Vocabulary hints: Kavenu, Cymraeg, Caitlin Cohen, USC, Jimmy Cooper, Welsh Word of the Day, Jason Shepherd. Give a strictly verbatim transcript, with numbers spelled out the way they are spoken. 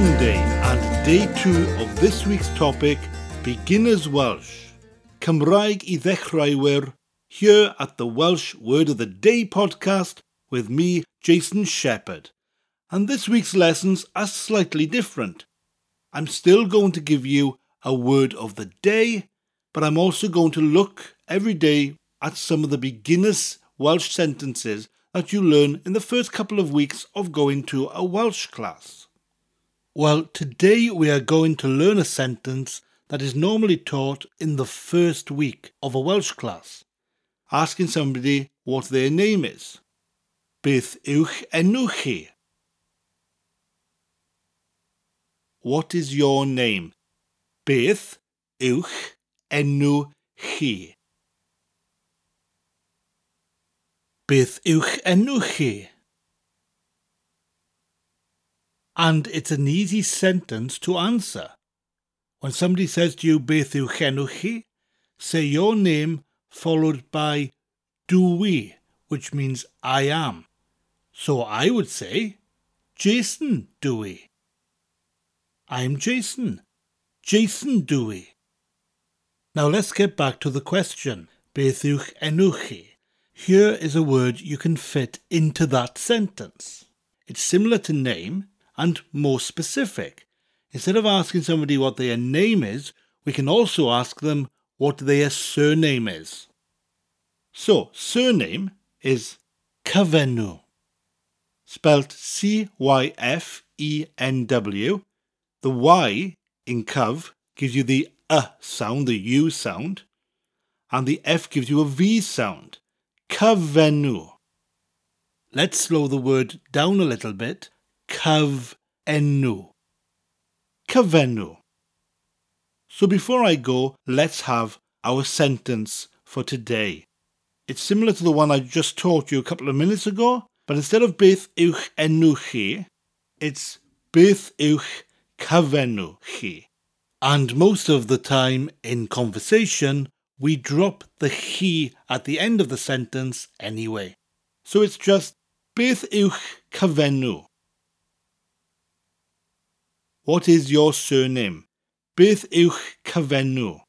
Monday and day two of this week's topic, Beginner's Welsh. Cymraeg I ddechreuwyr, here at the Welsh Word of the Day podcast with me, Jason Shepherd. And this week's lessons are slightly different. I'm still going to give you a word of the day, but I'm also going to look every day at some of the beginner's Welsh sentences that you learn in the first couple of weeks of going to a Welsh class. Well, today we are going to learn a sentence that is normally taught in the first week of a Welsh class, asking somebody what their name is. Beth yw'ch enw chi? What is your name? Beth yw'ch enw chi? Beth yw'ch enw chi? And it's an easy sentence to answer. When somebody says to you, Beth yw'ch enw chi? Say your name followed by dwi, which means I am. So I would say, Jason dwi. I'm Jason. Jason dwi. Now let's get back to the question, Beth yw'ch enw chi? Here is a word you can fit into that sentence. It's similar to name and more specific. Instead of asking somebody what their name is, we can also ask them what their surname is. So, surname is Kavenu, spelt C Y F E N W. The Y in Cav gives you the uh sound, the U sound, and the F gives you a V sound. Kavenu. Let's slow the word down a little bit. Kavenu. Kavenu. So before I go, let's have our sentence for today. It's similar to the one I just taught you a couple of minutes ago, but instead of Beth yw'ch enw chi, it's Beth yw'ch kavenu chi. And most of the time in conversation, we drop the chi at the end of the sentence anyway. So it's just Beth yw'ch kavenu. What is your surname? Beth yw'ch kavenu?